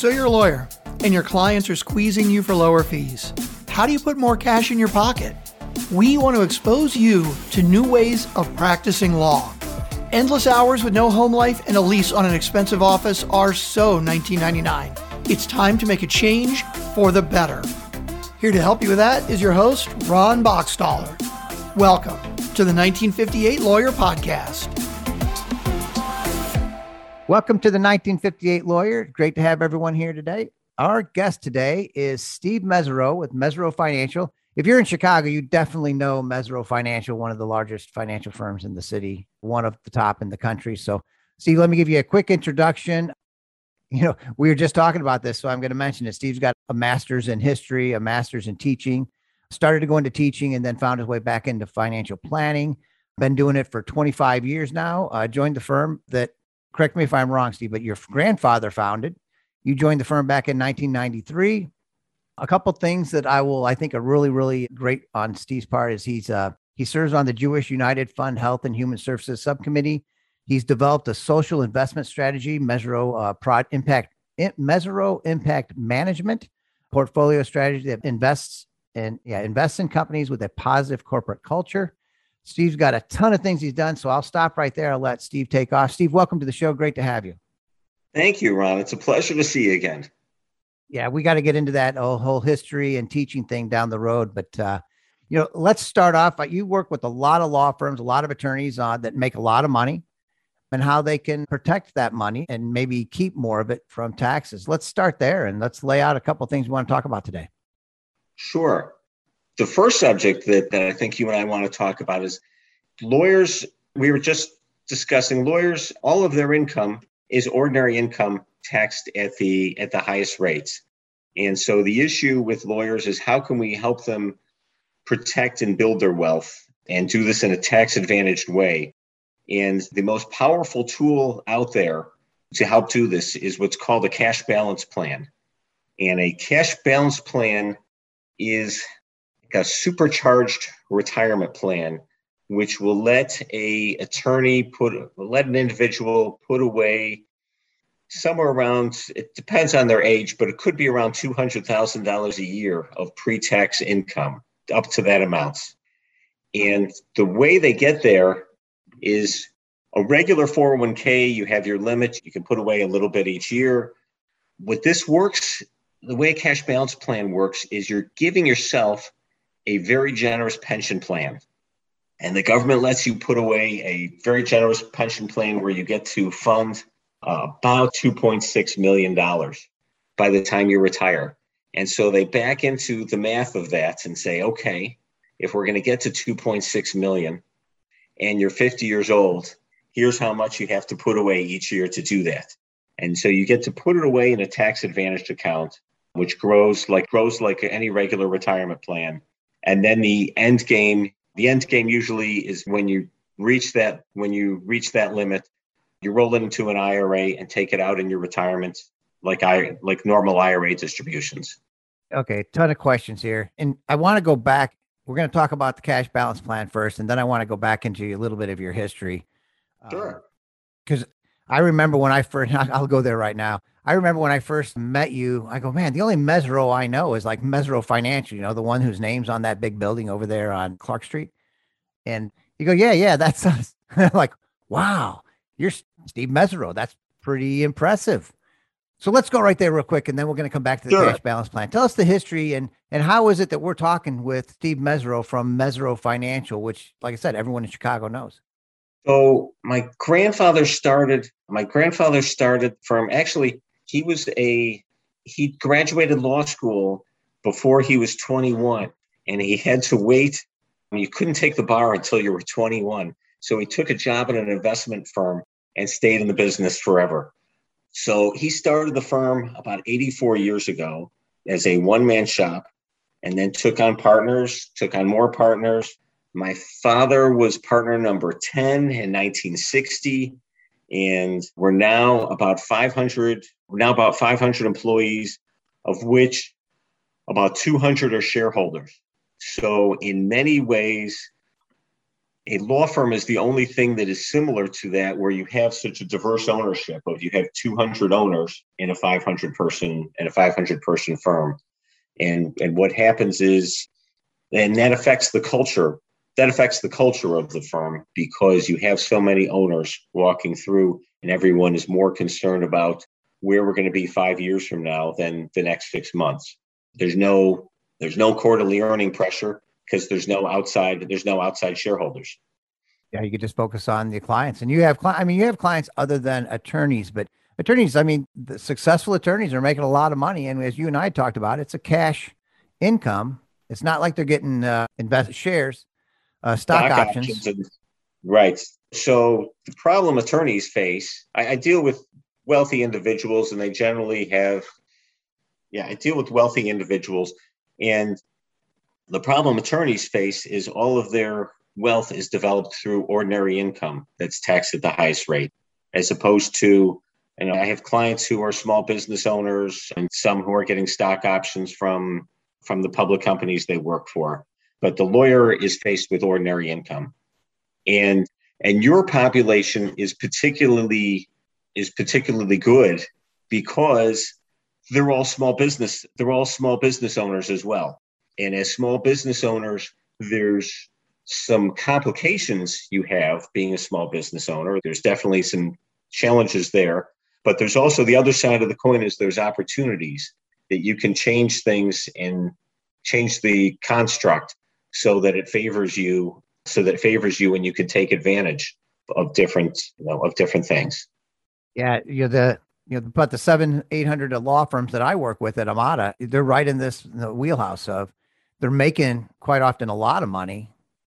So you're a lawyer, and your clients are squeezing you for lower fees. How do you put more cash in your pocket? We want to expose you to new ways of practicing law. Endless hours with no home life and a lease on an expensive office are so $19.99. It's time to make a change for the better. Here to help you with that is your host, Ron Boxdollar. Welcome to the 1958 Lawyer Podcast. Welcome to the 1958 Lawyer. Great to have everyone here today. Our guest today is Steve Mesirow with Mesirow Financial. If you're in Chicago, you definitely know Mesirow Financial, one of the largest financial firms in the city, one of the top in the country. So, Steve, let me give you a quick introduction. You know, we were just talking about this, so I'm going to mention it. Steve's got a master's in history, a master's in teaching, started to go into teaching and then found his way back into financial planning. Been doing it for 25 years now. Joined the firm that, correct me if I'm wrong, Steve, but your grandfather founded. You joined the firm back in 1993. A couple of things that I think are really, really great on Steve's part is he serves on the Jewish United Fund Health and Human Services Subcommittee. He's developed a social investment strategy, Mesirow Impact Management portfolio strategy that invests in companies with a positive corporate culture. Steve's got a ton of things he's done, so I'll stop right there. I'll let Steve take off. Steve, welcome to the show. Great to have you. Thank you, Ron. It's a pleasure to see you again. Yeah, we got to get into that whole history and teaching thing down the road. But, let's start off. You work with a lot of law firms, a lot of attorneys that make a lot of money and how they can protect that money and maybe keep more of it from taxes. Let's start there and let's lay out a couple of things we want to talk about today. Sure. The first subject that I think you and I want to talk about is lawyers. We were just discussing lawyers, all of their income is ordinary income taxed at the highest rates. And so the issue with lawyers is how can we help them protect and build their wealth and do this in a tax advantaged way? And the most powerful tool out there to help do this is what's called a cash balance plan. And a cash balance plan is a supercharged retirement plan, which will let an individual put away somewhere around, it depends on their age, but it could be around $200,000 a year of pre-tax income, up to that amount. And the way they get there is a regular 401k. You have your limit. You can put away a little bit each year. What this works, the way a cash balance plan works is you're giving yourself a very generous pension plan. And the government lets you put away a very generous pension plan where you get to fund about $2.6 million by the time you retire. And so they back into the math of that and say, okay, if we're going to get to $2.6 million, and you're 50 years old, here's how much you have to put away each year to do that. And so you get to put it away in a tax advantaged account, which grows like any regular retirement plan. And then the end game usually is when you reach that limit, you roll it into an IRA and take it out in your retirement like normal IRA distributions. Okay, ton of questions here. And I want to go back. We're going to talk about the cash balance plan first, and then I want to go back into a little bit of your history. Sure. Because I remember when I'll go there right now. I remember when I first met you, I go, man, the only Mesirow I know is like Mesirow Financial, the one whose name's on that big building over there on Clark Street. And you go, yeah, that's us. I'm like, wow, you're Steve Mesirow. That's pretty impressive. So let's go right there real quick, and then we're going to come back to the cash balance plan. Tell us the history and how is it that we're talking with Steve Mesirow from Mesirow Financial, which, like I said, everyone in Chicago knows. So my grandfather started firm. Actually, he graduated law school before he was 21, and he had to wait. I mean, you couldn't take the bar until you were 21. So he took a job at an investment firm and stayed in the business forever. So he started the firm about 84 years ago as a one-man shop and then took on more partners. My father was partner number 10 in 1960, and we're now about 500 employees, of which about 200 are shareholders. So in many ways, A law firm is the only thing that is similar to that, where you have such a diverse ownership of, you have 200 owners in a 500 person firm. And what happens is, and that affects the culture. That affects the culture of the firm, because you have so many owners walking through, and everyone is more concerned about where we're going to be 5 years from now than the next 6 months. There's no quarterly earning pressure, because there's no outside shareholders. Yeah, you could just focus on the clients, and you have clients other than attorneys, but attorneys, I mean, the successful attorneys are making a lot of money, and as you and I talked about, it's a cash income. It's not like they're getting invest shares, stock options. Right. So the problem attorneys face, I deal with wealthy individuals, and they generally have, and the problem attorneys face is all of their wealth is developed through ordinary income that's taxed at the highest rate, as opposed to, I have clients who are small business owners, and some who are getting stock options from the public companies they work for. But the lawyer is faced with ordinary income. And your population is particularly good, because they're all small business owners as well. And as small business owners, there's some complications you have being a small business owner. There's definitely some challenges there, but there's also the other side of the coin is there's opportunities that you can change things and change the construct so that it favors you and you can take advantage of different things. Yeah, but the 700-800 law firms that I work with at Amada, they're right in this wheelhouse of, they're making quite often a lot of money,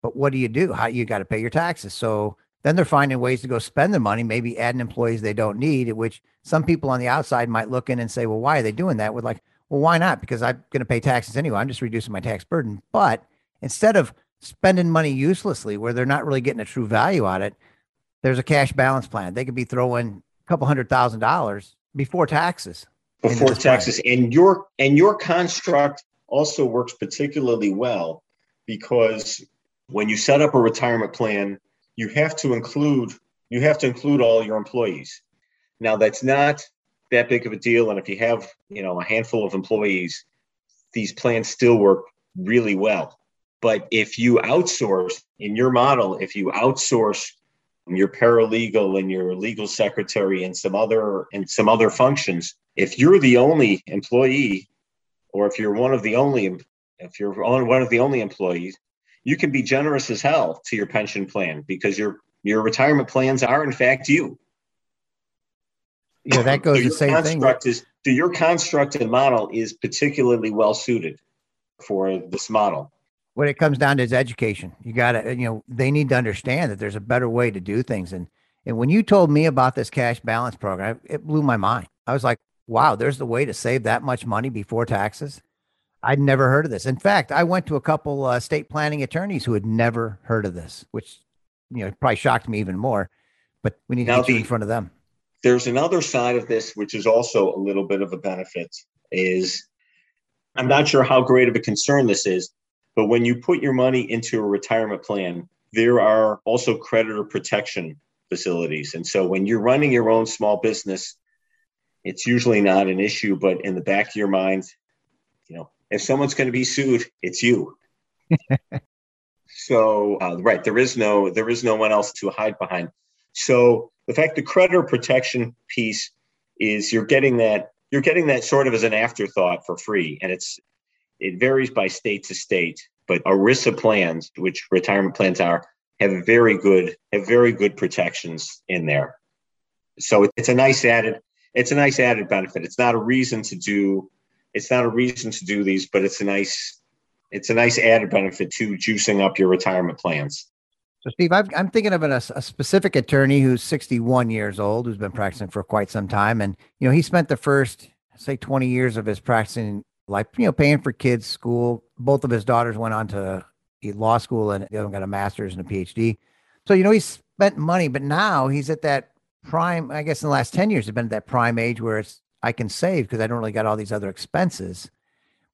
but what do? How you got to pay your taxes. So then they're finding ways to go spend the money, maybe adding employees they don't need, which some people on the outside might look in and say, well, why are they doing that? We're like, well, why not? Because I'm going to pay taxes anyway. I'm just reducing my tax burden. But instead of spending money uselessly where they're not really getting a true value out of it, there's a cash balance plan. They could be throwing couple $100,000 before taxes. Before taxes. And your construct also works particularly well, because when you set up a retirement plan, you have to include all your employees. Now, that's not that big of a deal. And if you have, a handful of employees, these plans still work really well. But if you outsource in your model, your paralegal and your legal secretary and some other functions, if you're the only employee, or if you're one of the only employees, you can be generous as hell to your pension plan, because your retirement plans are in fact you. Yeah, that goes so the same thing. So your construct and model is particularly well suited for this model. What it comes down to is education. You got to, they need to understand that there's a better way to do things. And when you told me about this cash balance program, it blew my mind. I was like, wow, there's the way to save that much money before taxes. I'd never heard of this. In fact, I went to a couple estate planning attorneys who had never heard of this, which, probably shocked me even more, but we need to get you in front of them. There's another side of this, which is also a little bit of a benefit, is I'm not sure how great of a concern this is, but when you put your money into a retirement plan, there are also creditor protection facilities. And so when you're running your own small business, it's usually not an issue, but in the back of your mind, if someone's going to be sued, it's you. So, right. There is no one else to hide behind. So the fact the creditor protection piece is you're getting that sort of as an afterthought for free. And it varies by state to state, but ERISA plans, which retirement plans are, have very good protections in there. So it's a nice added benefit. It's not a reason to do these, but it's a nice added benefit to juicing up your retirement plans. So Steve, I'm thinking of a specific attorney who's 61 years old, who's been practicing for quite some time. And, he spent the first, say, 20 years of his practicing life, paying for kids' school. Both of his daughters went on to law school, and the other one got a master's and a PhD. So, he spent money, but now he's at that prime, I guess in the last 10 years, he's been at that prime age where I can save because I don't really got all these other expenses.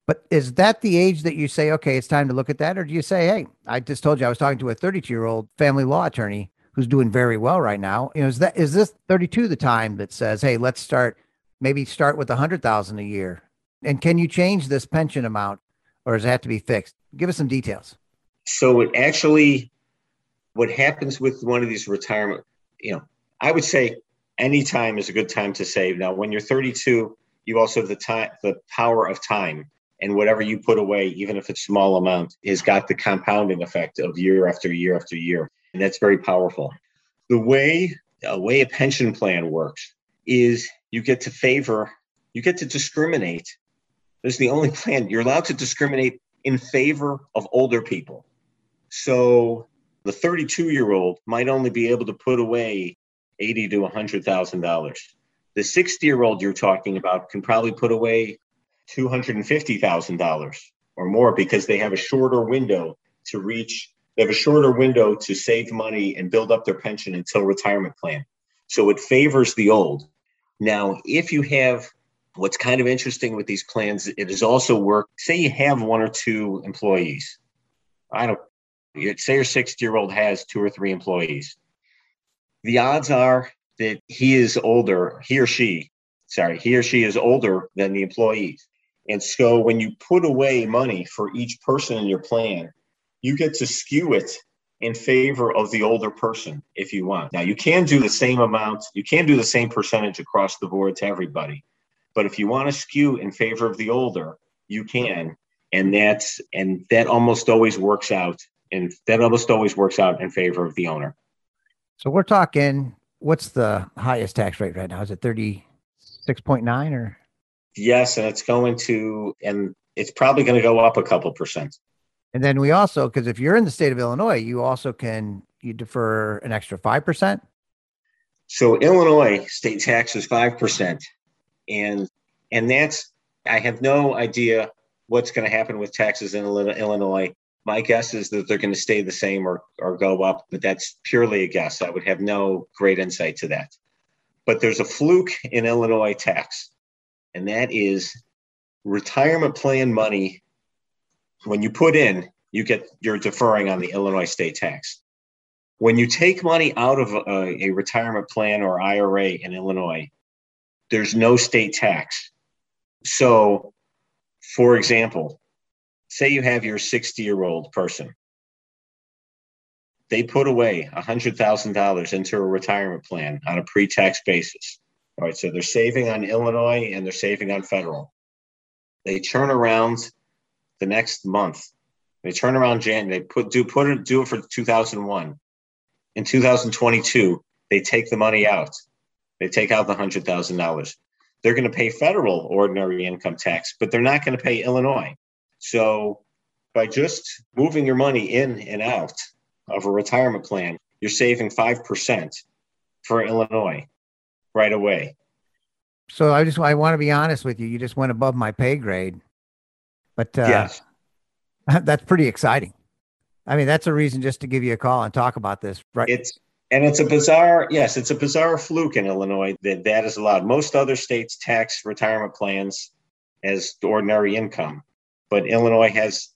But is that the age that you say, okay, it's time to look at that? Or do you say, hey, I just told you I was talking to a 32-year-old family law attorney who's doing very well right now. You know, is this 32 the time that says, hey, let's start, maybe start with $100,000 a year? And can you change this pension amount, or does it have to be fixed? Give us some details. So it actually, what happens with one of these retirement, you know, I would say any time is a good time to save. Now, when you're 32, you also have the time, the power of time, and whatever you put away, even if it's a small amount, has got the compounding effect of year after year after year. And that's very powerful. The way a pension plan works is you get to discriminate. This is the only plan you're allowed to discriminate in favor of older people. So the 32-year-old might only be able to put away $80,000 to $100,000. The 60-year-old you're talking about can probably put away $250,000 or more, because they have a shorter window to reach. They have a shorter window to save money and build up their pension until retirement plan. So it favors the old. Now, if you have, what's kind of interesting with these plans, it is also work. Say you have one or two employees. Say your 60-year-old has two or three employees. The odds are that he or she is older than the employees. And so when you put away money for each person in your plan, you get to skew it in favor of the older person if you want. Now, you can do the same amount. You can do the same percentage across the board to everybody. But if you want to skew in favor of the older, you can. And that almost always works out. And that almost always works out in favor of the owner. So we're talking, what's the highest tax rate right now? Is it 36.9 or? Yes. And it's probably going to go up a couple percent. And then we also, because if you're in the state of Illinois, you also you defer an extra 5%. So Illinois state tax is 5%. And that's, I have no idea what's going to happen with taxes in Illinois. My guess is that they're going to stay the same or go up, but that's purely a guess. I would have no great insight to that. But there's a fluke in Illinois tax, and that is retirement plan money. When you put in, you're deferring on the Illinois state tax. When you take money out of a retirement plan or IRA in Illinois, there's no state tax. So, for example, say you have your 60-year-old person. They put away $100,000 into a retirement plan on a pre-tax basis. All right, so they're saving on Illinois and they're saving on federal. They turn around the next month. They turn around January. They do it for 2001. In 2022, they take the money out. They take out the $100,000. They're going to pay federal ordinary income tax, but they're not going to pay Illinois. So by just moving your money in and out of a retirement plan, you're saving 5% for Illinois right away. So I want to be honest with you. You just went above my pay grade, but yes. That's pretty exciting. I mean, that's a reason just to give you a call and talk about this, right? It's a bizarre fluke in Illinois that is allowed. Most other states tax retirement plans as ordinary income, but Illinois has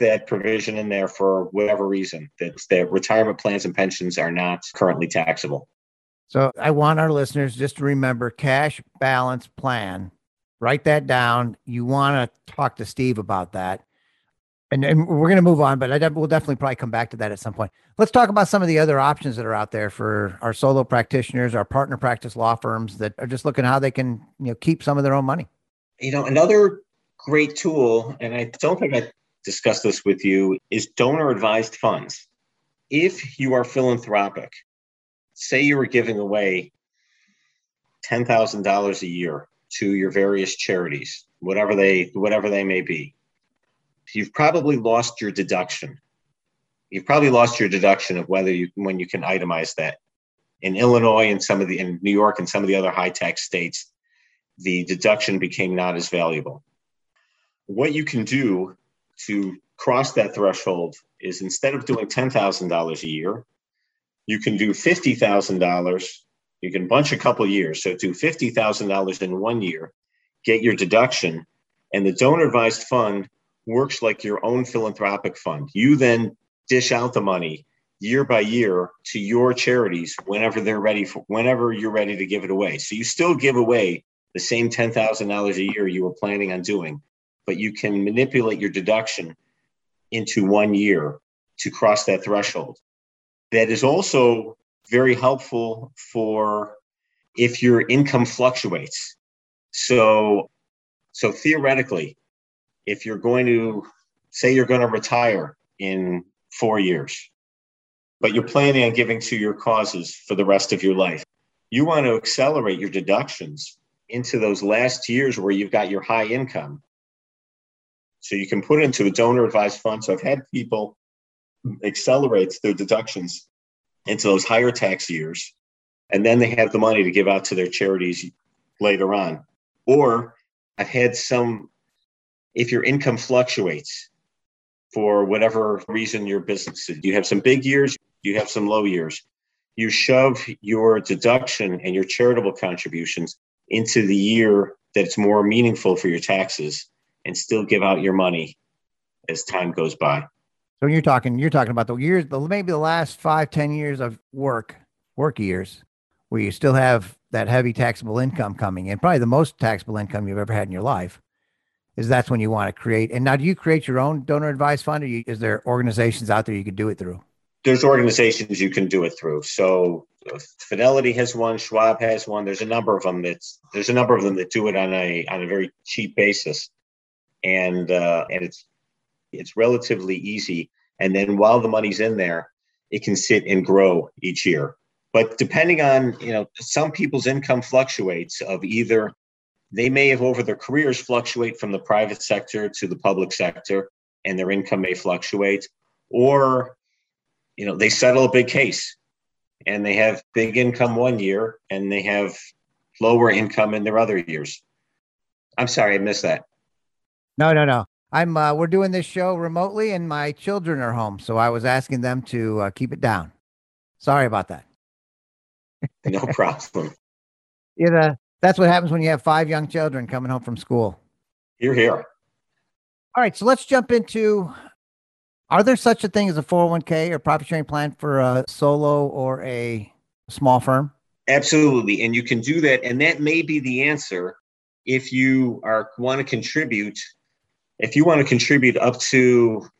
that provision in there for whatever reason that retirement plans and pensions are not currently taxable. So I want our listeners just to remember Cash Balance Plan. Write that down. You want to talk to Steve about that. And we're going to move on, but we'll definitely probably come back to that at some point. Let's talk about some of the other options that are out there for our solo practitioners, our partner practice law firms that are just looking how they can, keep some of their own money. Another great tool, and I don't think I discussed this with you, is donor advised funds. If you are philanthropic, say you were giving away $10,000 a year to your various charities, whatever they may be, you've probably lost your deduction. You've probably lost your deduction of when you can itemize that. In Illinois and in New York and some of the other high tax states, the deduction became not as valuable. What you can do to cross that threshold is, instead of doing $10,000 a year, you can do $50,000. You can bunch a couple years. So do $50,000 in one year, get your deduction, And the donor advised fund works like your own philanthropic fund. You then dish out the money year by year to your charities whenever they're ready for, whenever you're ready to give it away. So you still give away the same $10,000 a year you were planning on doing, but you can manipulate your deduction into 1 year to cross that threshold. That is also very helpful for if your income fluctuates. So theoretically, if you're going to, say you're going to retire in 4 years, but you're planning on giving to your causes for the rest of your life, you want to accelerate your deductions into those last years where you've got your high income. So you can put it into a donor advised fund. So I've had people accelerate their deductions into those higher tax years, and then they have the money to give out to their charities later on. Or I've had some, if your income fluctuates for whatever reason your business is, you have some big years, you have some low years, you shove your deduction and your charitable contributions into the year that's more meaningful for your taxes and still give out your money as time goes by. So you're talking about the years, maybe the last 5-10 years of work years where you still have that heavy taxable income coming in, probably the most taxable income you've ever had in your life. Is that's when you want to create. And now do you create your own donor advised fund, or is there organizations out there you could do it through? There's organizations you can do it through. So Fidelity has one, Schwab has one. There's a number of them that do it on a very cheap basis. And it's relatively easy. And then while the money's in there, it can sit and grow each year. But depending on, some people's income fluctuates of either they may have over their careers fluctuate from the private sector to the public sector, and their income may fluctuate, or, they settle a big case and they have big income 1 year and they have lower income in their other years. I'm sorry, I missed that. No. We're doing this show remotely and my children are home. So I was asking them to keep it down. Sorry about that. No problem. That's what happens when you have 5 young children coming home from school. You're here. All right. So let's jump into, are there such a thing as a 401k or profit sharing plan for a solo or a small firm? Absolutely. And you can do that. And that may be the answer if you want to contribute up to $50,000,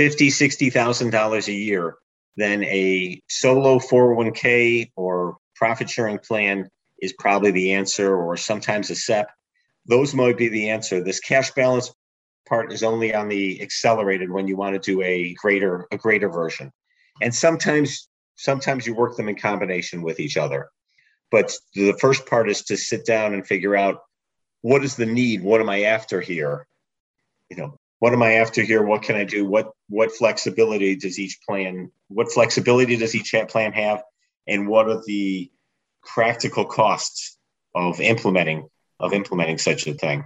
$60,000 a year, then a solo 401k or profit sharing plan is probably the answer, or sometimes a SEP. Those might be the answer. This cash balance part is only on the accelerated when you want to do a greater version. And sometimes you work them in combination with each other. But the first part is to sit down and figure out, what is the need? What am I after here? What am I after here? What can I do? What flexibility does each plan? What flexibility does each plan have? And what are the practical costs of implementing such a thing?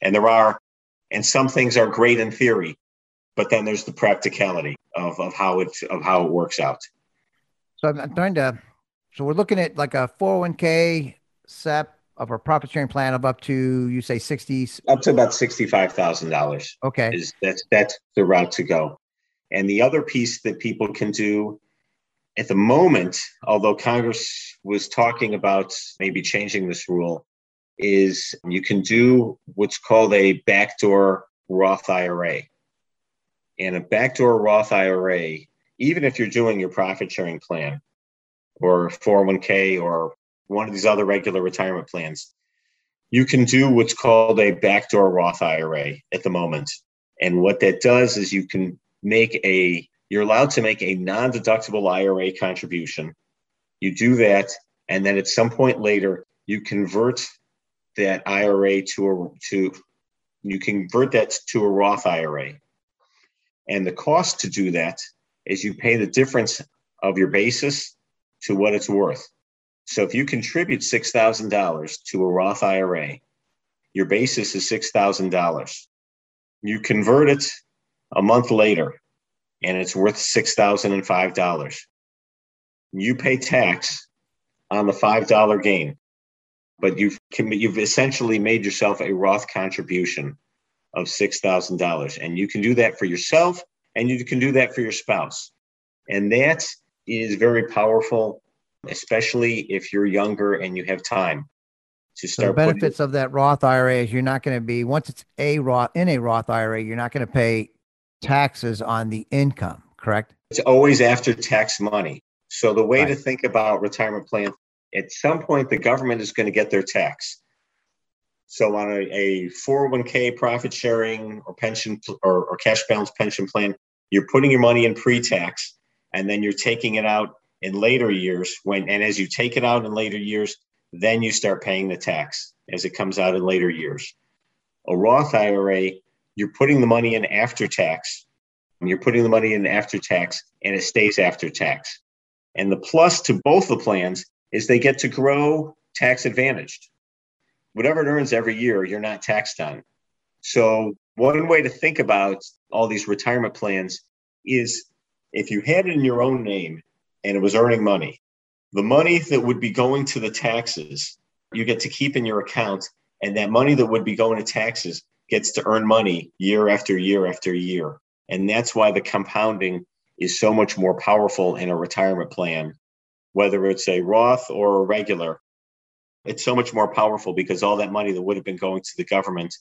And some things are great in theory, but then there's the practicality of how it works out. So we're looking at like a 401k SEP of a profit sharing plan of up to, you say, about $65,000. Okay. That's the route to go. And the other piece that people can do at the moment, although Congress was talking about maybe changing this rule, is you can do what's called a backdoor Roth IRA. And a backdoor Roth IRA, even if you're doing your profit sharing plan or 401k or one of these other regular retirement plans, you can do what's called a backdoor Roth IRA at the moment. And what that does is you're allowed to make a non-deductible IRA contribution. You do that, and then at some point later, you convert that IRA to a Roth IRA. And the cost to do that is you pay the difference of your basis to what it's worth. So if you contribute $6,000 to a Roth IRA, your basis is $6,000. You convert it a month later, and it's worth $6,005. You pay tax on the $5 gain. but you've essentially made yourself a Roth contribution of $6,000. And you can do that for yourself, and you can do that for your spouse. And that is very powerful, especially if you're younger and you have time to start. So the benefits of that Roth IRA is you're not going to be, once it's in a Roth IRA, you're not going to pay taxes on the income, correct? It's always after tax money. So the way to think about retirement plans, at some point, the government is going to get their tax. So on a 401k profit-sharing or pension or cash balance pension plan, you're putting your money in pre-tax, and then you're taking it out in later years. And as you take it out in later years, then you start paying the tax as it comes out in later years. A Roth IRA, you're putting the money in after tax, and it stays after tax. And the plus to both the plans is they get to grow tax advantaged. Whatever it earns every year, you're not taxed on. So one way to think about all these retirement plans is if you had it in your own name and it was earning money, the money that would be going to the taxes, you get to keep in your account, and that money that would be going to taxes gets to earn money year after year after year. And that's why the compounding is so much more powerful in a retirement plan, whether it's a Roth or a regular. It's so much more powerful because all that money that would have been going to the government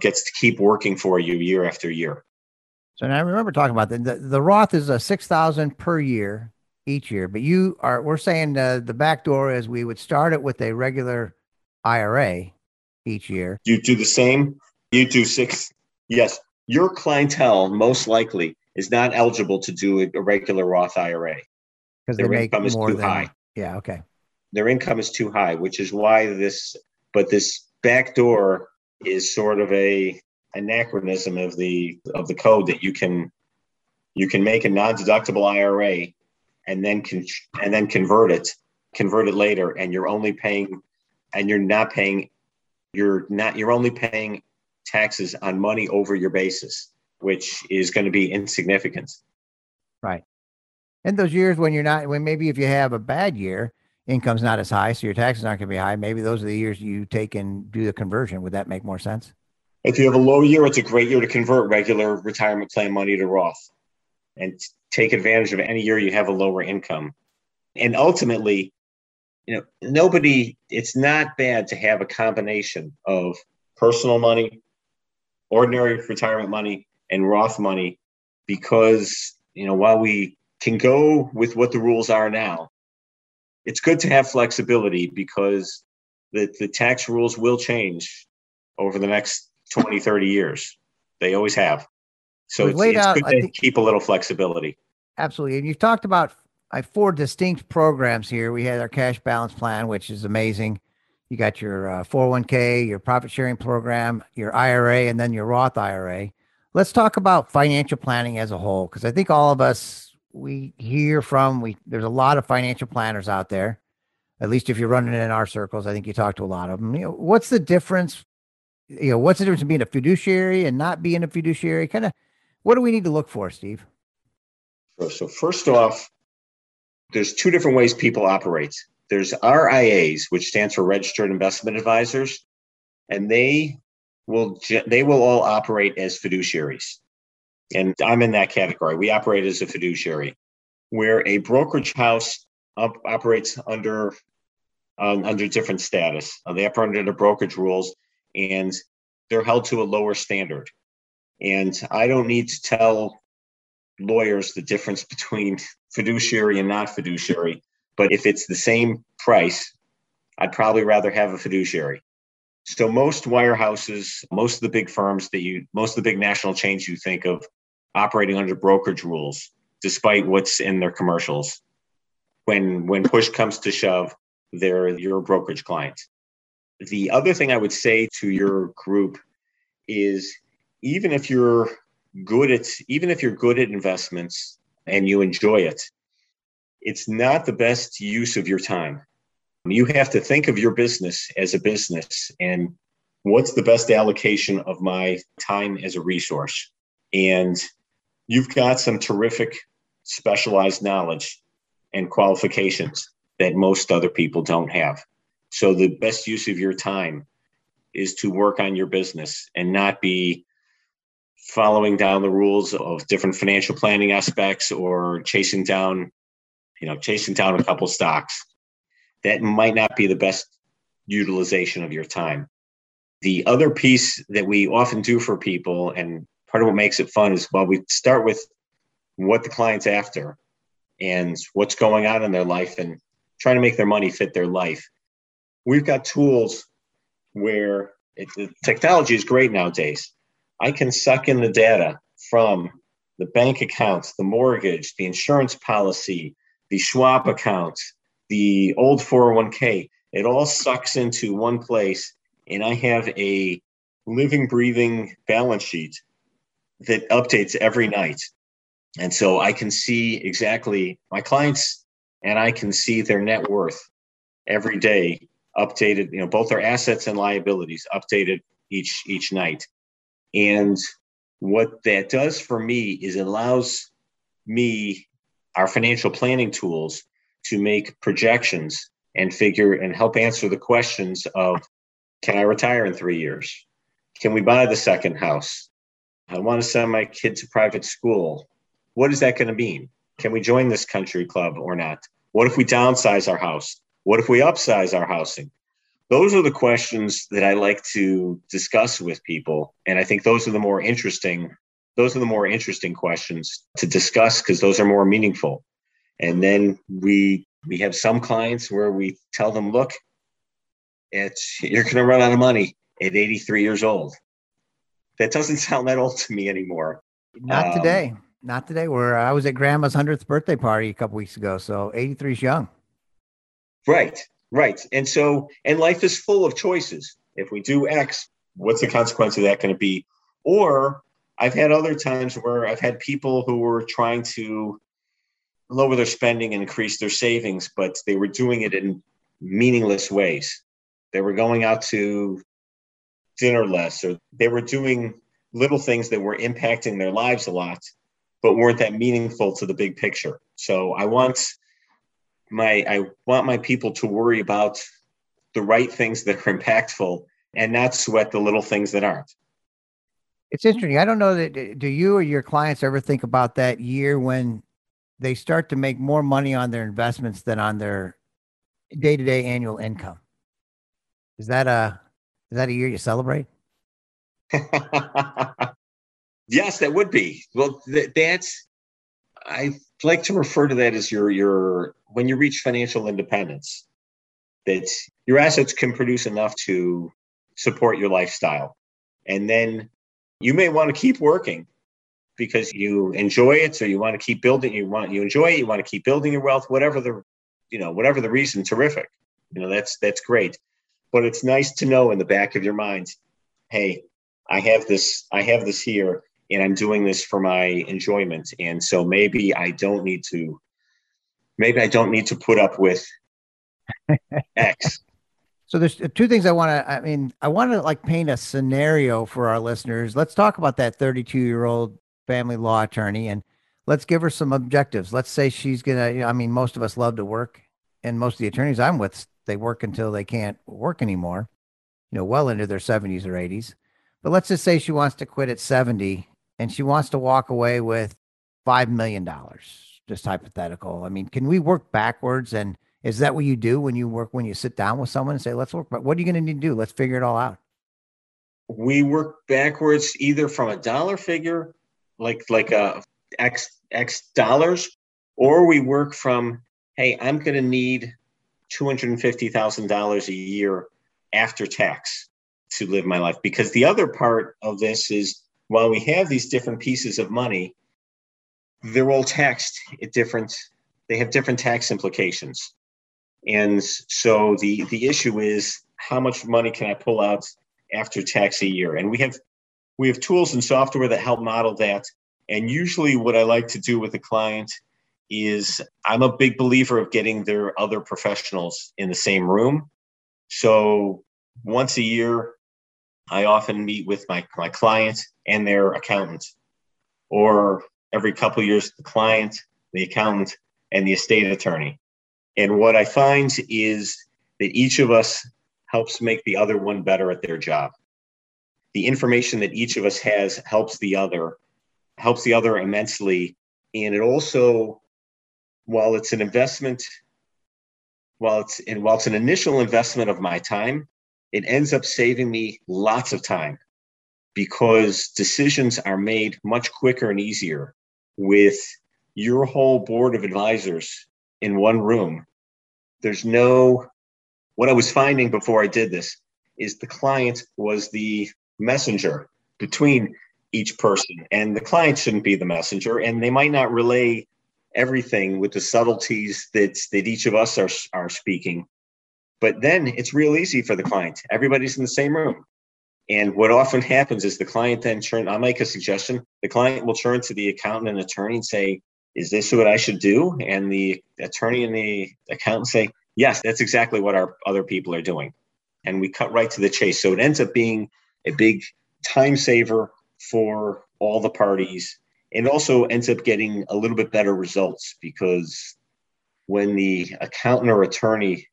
gets to keep working for you year after year. So now I remember talking about the Roth is a $6,000 per year each year, but we're saying the back door is we would start it with a regular IRA each year. You do the same. You do six. Yes. Your clientele most likely is not eligible to do a regular Roth IRA because their income is too high. Yeah. Okay. Their income is too high, which is why this backdoor is sort of a anachronism of the code that you can make a non-deductible IRA and then convert it later, and you're only paying taxes on money over your basis, which is going to be insignificant. Right. And those years when maybe if you have a bad year, income's not as high, so your taxes aren't going to be high. Maybe those are the years you take and do the conversion. Would that make more sense? If you have a low year, it's a great year to convert regular retirement plan money to Roth and take advantage of any year you have a lower income. And ultimately, it's not bad to have a combination of personal money, ordinary retirement money, and Roth money, because, while we can go with what the rules are now, it's good to have flexibility because the tax rules will change over the next 20, 30 years. They always have. So it's good to keep a little flexibility. Absolutely. And you've talked about four distinct programs here. We had our cash balance plan, which is amazing. You got your 401k, your profit sharing program, your IRA, and then your Roth IRA. Let's talk about financial planning as a whole, because I think all of us, there's a lot of financial planners out there, at least if you're running in our circles. I think you talk to a lot of them. What's the difference between being a fiduciary and not being a fiduciary? Kind of, what do we need to look for, Steve? So first off, there's two different ways people operate. There's RIAs, which stands for Registered Investment Advisors, and they will all operate as fiduciaries. And I'm in that category. We operate as a fiduciary, where a brokerage house operates under different status. They operate under the brokerage rules, and they're held to a lower standard. And I don't need to tell lawyers the difference between fiduciary and not fiduciary, but if it's the same price, I'd probably rather have a fiduciary. So most wirehouses, most of the big national chains you think of, operating under brokerage rules, despite what's in their commercials. When push comes to shove, they're your brokerage client. The other thing I would say to your group is, even if you're good at investments and you enjoy it, it's not the best use of your time. You have to think of your business as a business, and what's the best allocation of my time as a resource? And you've got some terrific specialized knowledge and qualifications that most other people don't have. So the best use of your time is to work on your business and not be following down the rules of different financial planning aspects or chasing down a couple stocks. That might not be the best utilization of your time. The other piece that we often do for people, and part of what makes it fun, is while we start with what the client's after and what's going on in their life and trying to make their money fit their life, we've got tools where the technology is great nowadays. I can suck in the data from the bank accounts, the mortgage, the insurance policy, the Schwab accounts, the old 401k. It all sucks into one place, and I have a living, breathing balance sheet that updates every night. And so I can see exactly my clients, and I can see their net worth every day updated, both their assets and liabilities updated each night. And what that does for me is it allows me, our financial planning tools, to make projections and figure and help answer the questions of, can I retire in 3 years? Can we buy the second house? I want to send my kid to private school. What is that going to mean? Can we join this country club or not? What if we downsize our house? What if we upsize our housing? Those are the questions that I like to discuss with people. And I think those are the more interesting questions to discuss, because those are more meaningful. And then we have some clients where we tell them, look, you're going to run out of money at 83 years old. That doesn't sound that old to me anymore. Not today. Where I was at grandma's 100th birthday party a couple weeks ago. So 83 is young. Right. And life is full of choices. If we do X, what's the consequence of that going to be? Or I've had other times where I've had people who were trying to lower their spending and increase their savings, but they were doing it in meaningless ways. They were going out to dinner less, or they were doing little things that were impacting their lives a lot, but weren't that meaningful to the big picture. So I want my people to worry about the right things that are impactful and not sweat the little things that aren't. It's interesting. I don't know that, do you or your clients ever think about that year when they start to make more money on their investments than on their day-to-day annual income? Is that a year you celebrate? Yes, that would be. Well, that's, I like to refer to that as your when you reach financial independence, that your assets can produce enough to support your lifestyle. And then you may want to keep working, because you enjoy it, so you want to keep building. You want to keep building your wealth, whatever the reason. Terrific, that's great. But it's nice to know in the back of your mind, hey, I have this here, and I'm doing this for my enjoyment. And so maybe I don't need to put up with X. So there's two things I want to like paint a scenario for our listeners. Let's talk about that 32-year-old family law attorney, and let's give her some objectives. Let's say she's going to, most of us love to work, and most of the attorneys I'm with, they work until they can't work anymore, well into their 70s or 80s. But let's just say she wants to quit at 70 and she wants to walk away with $5 million, just hypothetical. Can we work backwards? And is that what you do when you sit down with someone and say, let's work, but what are you going to need to do? Let's figure it all out. We work backwards either from a dollar figure, like X dollars, or we work from, hey, I'm going to need $250,000 a year after tax to live my life. Because the other part of this is, while we have these different pieces of money, they're all taxed at different, they have different tax implications. And so the issue is, how much money can I pull out after tax a year? And we have tools and software that help model that. And usually what I like to do with a client is, I'm a big believer of getting their other professionals in the same room. So once a year, I often meet with my client and their accountant, or every couple of years, the client, the accountant, and the estate attorney. And what I find is that each of us helps make the other one better at their job. The information that each of us has helps the other immensely. And it also, while it's an investment, while it's an initial investment of my time, it ends up saving me lots of time because decisions are made much quicker and easier with your whole board of advisors in one room. What I was finding before I did this is the client was the messenger between each person, and the client shouldn't be the messenger, and they might not relay everything with the subtleties that each of us are speaking. But then it's real easy for the client. Everybody's in the same room. And what often happens is the client then I'll make a suggestion. The client will turn to the accountant and attorney and say, is this what I should do? And the attorney and the accountant say, yes, that's exactly what our other people are doing. And we cut right to the chase. So it ends up being a big time saver for all the parties, and also ends up getting a little bit better results, because when the accountant or attorney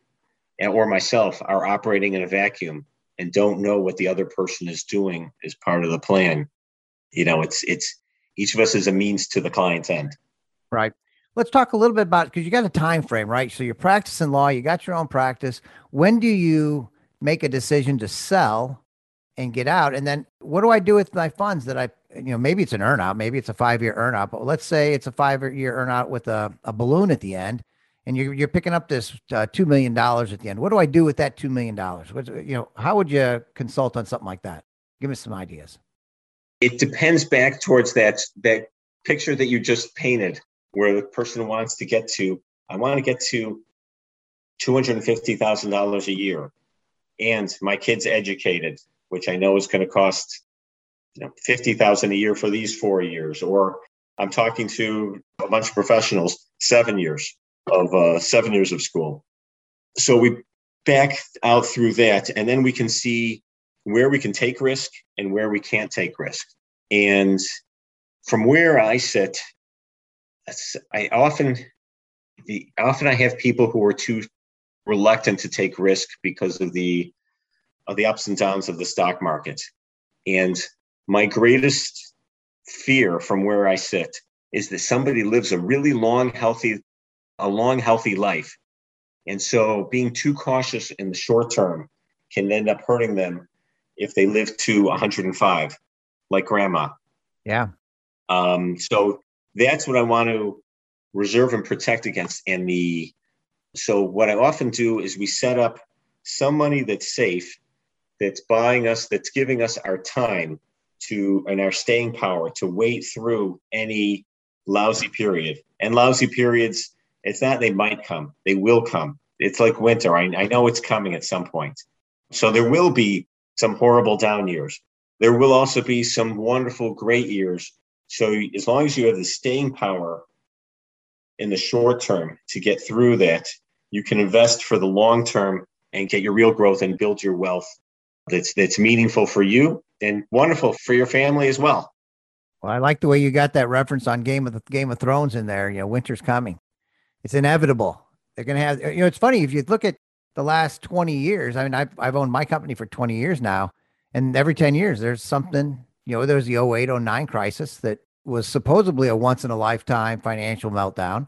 or myself are operating in a vacuum and don't know what the other person is doing as part of the plan, it's each of us is a means to the client's end. Right. Let's talk a little bit about, because you got a time frame, right? So you're practicing law, you got your own practice. When do you make a decision to sell and get out? And then what do I do with my funds that I, maybe it's an earnout, maybe it's a 5-year earnout, but let's say it's a 5-year earnout with a balloon at the end, and you're picking up this $2 million at the end. What do I do with that $2 million? How would you consult on something like that? Give me some ideas. It depends back towards that picture that you just painted, where the person wants to get to, I want to get to $250,000 a year, and my kid's educated, which I know is going to cost $50,000 a year for these 4 years, or I'm talking to a bunch of professionals, 7 years of school. So we back out through that, and then we can see where we can take risk and where we can't take risk. And from where I sit, I often have people who are too reluctant to take risk because of the ups and downs of the stock market. And my greatest fear from where I sit is that somebody lives a really long, healthy life. And so being too cautious in the short term can end up hurting them if they live to 105, like grandma. Yeah. So that's what I want to reserve and protect against. So what I often do is we set up some money that's safe, that's buying us, that's giving us our time and our staying power to wait through any lousy period. And lousy periods, it's not they might come, they will come. It's like winter. I know it's coming at some point. So there will be some horrible down years. There will also be some wonderful, great years. So as long as you have the staying power in the short term to get through that, you can invest for the long term and get your real growth and build your wealth that's meaningful for you and wonderful for your family as well. Well, I like the way you got that reference on Game of Thrones in there. Winter's coming. It's inevitable. They're going to have, it's funny if you look at the last 20 years, I mean, I've owned my company for 20 years now, and every 10 years there's something. There was the 08, 09 crisis that was supposedly a once-in-a-lifetime financial meltdown,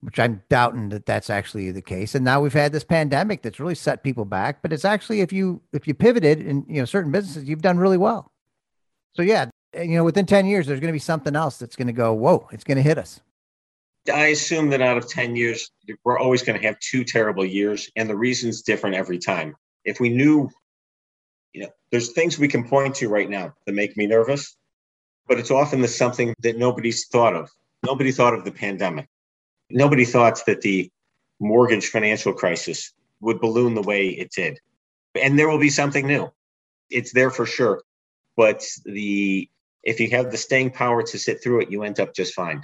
which I'm doubting that that's actually the case. And now we've had this pandemic that's really set people back. But it's actually, if you pivoted in certain businesses, you've done really well. So yeah, within 10 years, there's going to be something else that's going to go, whoa, it's going to hit us. I assume that out of 10 years, we're always going to have two terrible years. And the reason's different every time. If we knew... there's things we can point to right now that make me nervous, but it's often something that nobody's thought of. Nobody thought of the pandemic. Nobody thought that the mortgage financial crisis would balloon the way it did. And there will be something new. It's there for sure. But if you have the staying power to sit through it, you end up just fine.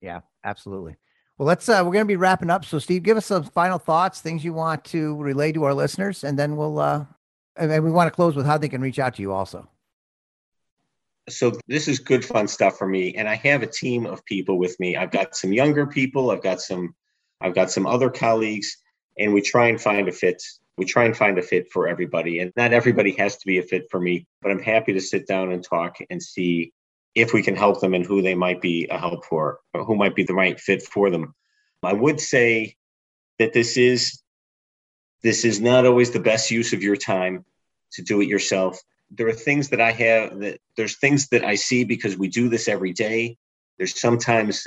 Yeah, absolutely. Well, we're going to be wrapping up. So Steve, give us some final thoughts, things you want to relay to our listeners, and then we want to close with how they can reach out to you also. So this is good, fun stuff for me. And I have a team of people with me. I've got some younger people. I've got some other colleagues, and we try and find a fit We try and find a fit for everybody, and not everybody has to be a fit for me, but I'm happy to sit down and talk and see if we can help them and who they might be a help for, or who might be the right fit for them. I would say that this is not always the best use of your time to do it yourself. There are things that I have that there's things that I see because we do this every day. There's sometimes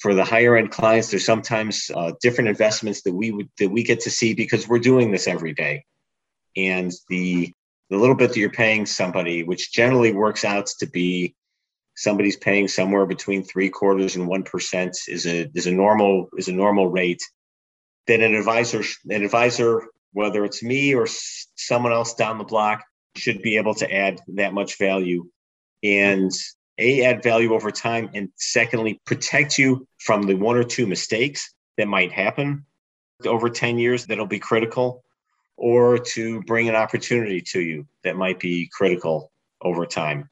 for the higher end clients, there's sometimes different investments that we get to see because we're doing this every day. And the little bit that you're paying somebody, which generally works out to be somebody's paying somewhere between 3/4 and 1%, is a normal rate. Then an advisor, whether it's me or someone else down the block, should be able to add that much value. And A, add value over time, and secondly, protect you from the one or two mistakes that might happen over 10 years that'll be critical, or to bring an opportunity to you that might be critical over time.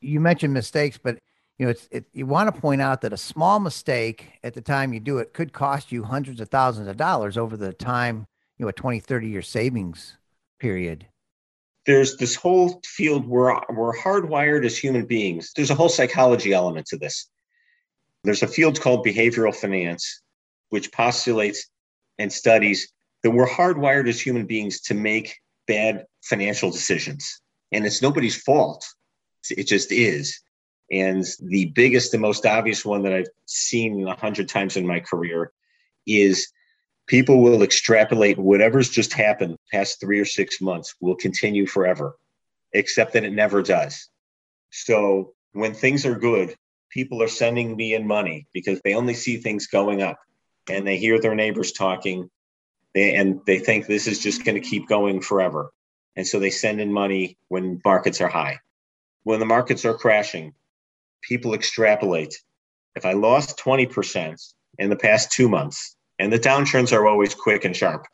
You mentioned mistakes, but you want to point out that a small mistake at the time you do it could cost you hundreds of thousands of dollars over the time, a 20, 30-year savings period. There's this whole field where we're hardwired as human beings. There's a whole psychology element to this. There's a field called behavioral finance, which postulates and studies that we're hardwired as human beings to make bad financial decisions. And it's nobody's fault. It just is. And the biggest and most obvious one that I've seen 100 times in my career is people will extrapolate whatever's just happened past 3 or 6 months will continue forever, except that it never does. So when things are good, people are sending me in money because they only see things going up, and they hear their neighbors talking and they think this is just going to keep going forever. And so they send in money when markets are high. When the markets are crashing, people extrapolate. If I lost 20% in the past 2 months, and the downturns are always quick and sharp.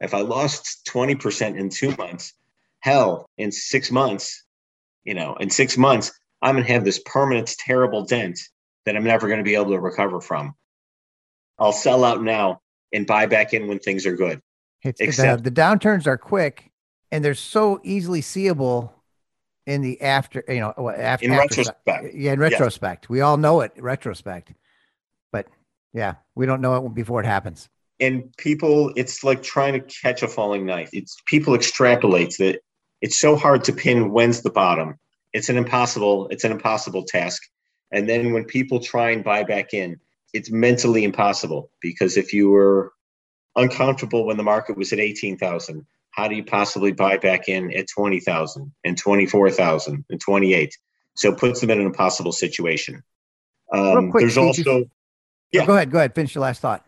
If I lost 20% in 2 months, hell, in 6 months, I'm going to have this permanent, terrible dent that I'm never going to be able to recover from. I'll sell out now and buy back in when things are good. Except the downturns are quick, and they're so easily seeable in the after, retrospect. Yeah, in retrospect. Yes. We all know it, retrospect. But yeah, we don't know it before it happens. And people, it's like trying to catch a falling knife. People extrapolate that. It's so hard to pin when's the bottom. It's an impossible task. And then when people try and buy back in, it's mentally impossible, because if you were uncomfortable when the market was at 18,000, how do you possibly buy back in at 20,000 and 24,000 and 28? So it puts them in an impossible situation. Yeah. Go ahead. Finish your last thought.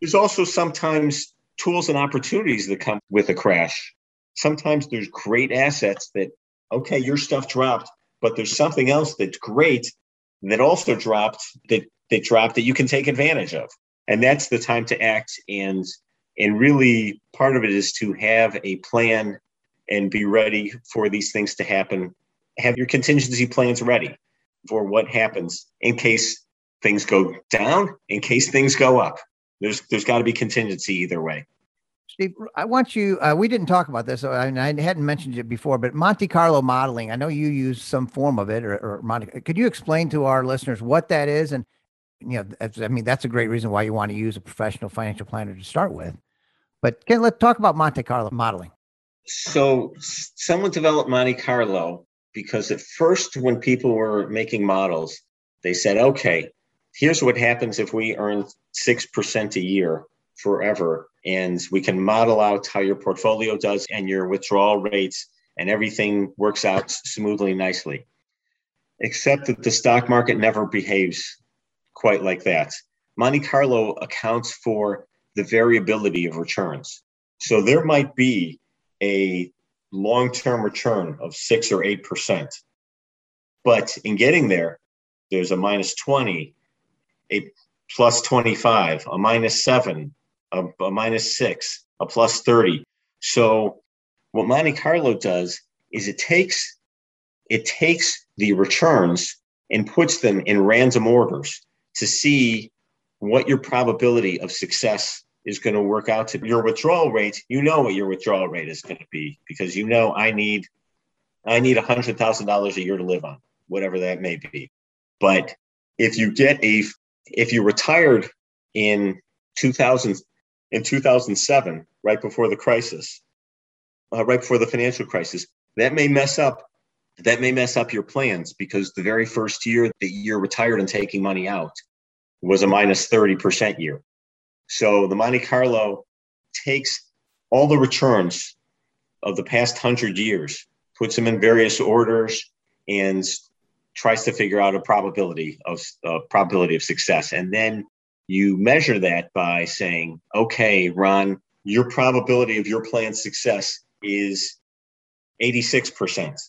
There's also sometimes tools and opportunities that come with a crash. Sometimes there's great assets that, okay, your stuff dropped, but there's something else that's great that also dropped that you can take advantage of. And that's the time to act. And really part of it is to have a plan and be ready for these things to happen. Have your contingency plans ready for what happens in case things go down, in case things go up. There's got to be contingency either way. Steve, I want you, we didn't talk about this, and I hadn't mentioned it before, but Monte Carlo modeling, I know you use some form of it, or Monte. Could you explain to our listeners what that is? And, that's a great reason why you want to use a professional financial planner to start with. But let's talk about Monte Carlo modeling. So someone developed Monte Carlo because at first when people were making models, they said, okay, here's what happens if we earn 6% a year forever, and we can model out how your portfolio does and your withdrawal rates, and everything works out smoothly, nicely. Except that the stock market never behaves quite like that. Monte Carlo accounts for the variability of returns. So there might be a long-term return of 6 or 8%. But in getting there, there's a minus 20, a plus 25, a minus 7, a minus 6, a plus 30. So what Monte Carlo does is it takes the returns and puts them in random orders to see what your probability of success is going to work out to your withdrawal rate. You know what your withdrawal rate is going to be, because you know I need $100,000 a year to live on, whatever that may be. But if you retired in 2007, right before the crisis, right before the financial crisis, that may mess up your plans, because the very first year that you're retired and taking money out was a minus 30% year. So the Monte Carlo takes all the returns of the past 100 years, puts them in various orders, and tries to figure out a probability of success. And then you measure that by saying, okay, Ron, your probability of your plan's success is 86%.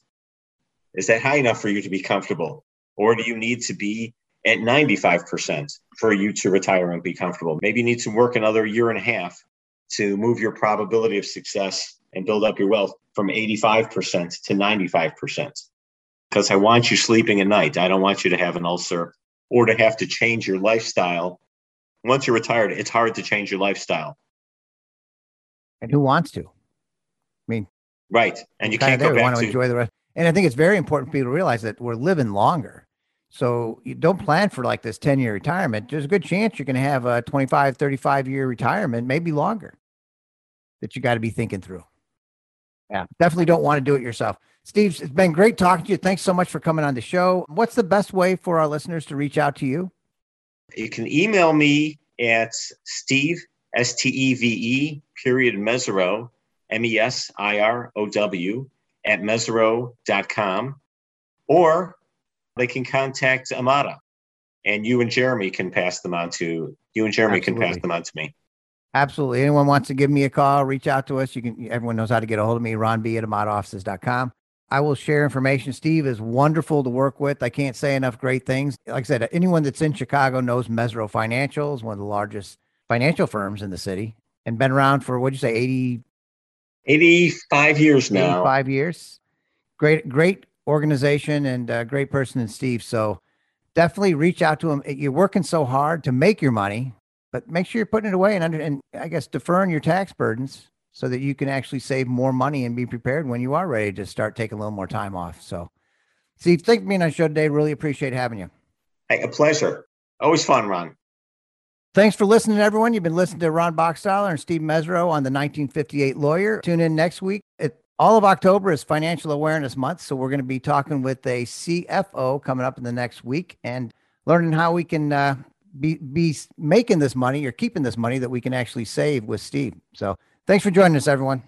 Is that high enough for you to be comfortable? Or do you need to be at 95% for you to retire and be comfortable? Maybe you need to work another year and a half to move your probability of success and build up your wealth from 85% to 95%. Because I want you sleeping at night. I don't want you to have an ulcer or to have to change your lifestyle. Once you're retired, it's hard to change your lifestyle. And who wants to? I mean, right. And you can't go back to enjoy the rest. And I think it's very important for people to realize that we're living longer. So you don't plan for like this 10-year retirement. There's a good chance you're going to have a 25, 35-year retirement, maybe longer, that you got to be thinking through. Yeah. Definitely don't want to do it yourself. Steve, it's been great talking to you. Thanks so much for coming on the show. What's the best way for our listeners to reach out to you? You can email me at Steve, S-T-E-V-E, period, Mesirow, M-E-S-I-R-O-W, at Mesirow.com. Or they can contact Amada, and you and Jeremy can pass them on to me. Absolutely. Anyone wants to give me a call, reach out to us. Everyone knows how to get a hold of me, Ron B at AmadaOffices.com. I will share information. Steve is wonderful to work with. I can't say enough great things. Like I said, anyone that's in Chicago knows Mesirow Financial is one of the largest financial firms in the city, and been around for, what'd you say, 85 years now. 85 years. Great organization, and a great person in Steve. So definitely reach out to him. You're working so hard to make your money, but make sure you're putting it away and I guess deferring your tax burdens so that you can actually save more money and be prepared when you are ready to start taking a little more time off. So Steve, thank you for being on the show today. Really appreciate having you. Hey, a pleasure. Always fun, Ron. Thanks for listening, everyone. You've been listening to Ron Boxdollar and Steve Mesirow on the 1958 Lawyer. Tune in next week. All of October is Financial Awareness Month, so we're going to be talking with a CFO coming up in the next week and learning how we can be making this money or keeping this money that we can actually save with Steve. So thanks for joining us, everyone.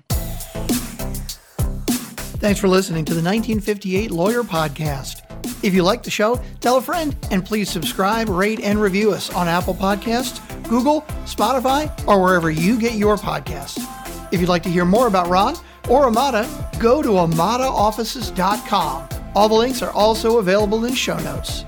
Thanks for listening to the 1958 Lawyer Podcast. If you like the show, tell a friend, and please subscribe, rate, and review us on Apple Podcasts, Google, Spotify, or wherever you get your podcasts. If you'd like to hear more about Ron or Amada, go to AmadaOffices.com. All the links are also available in show notes.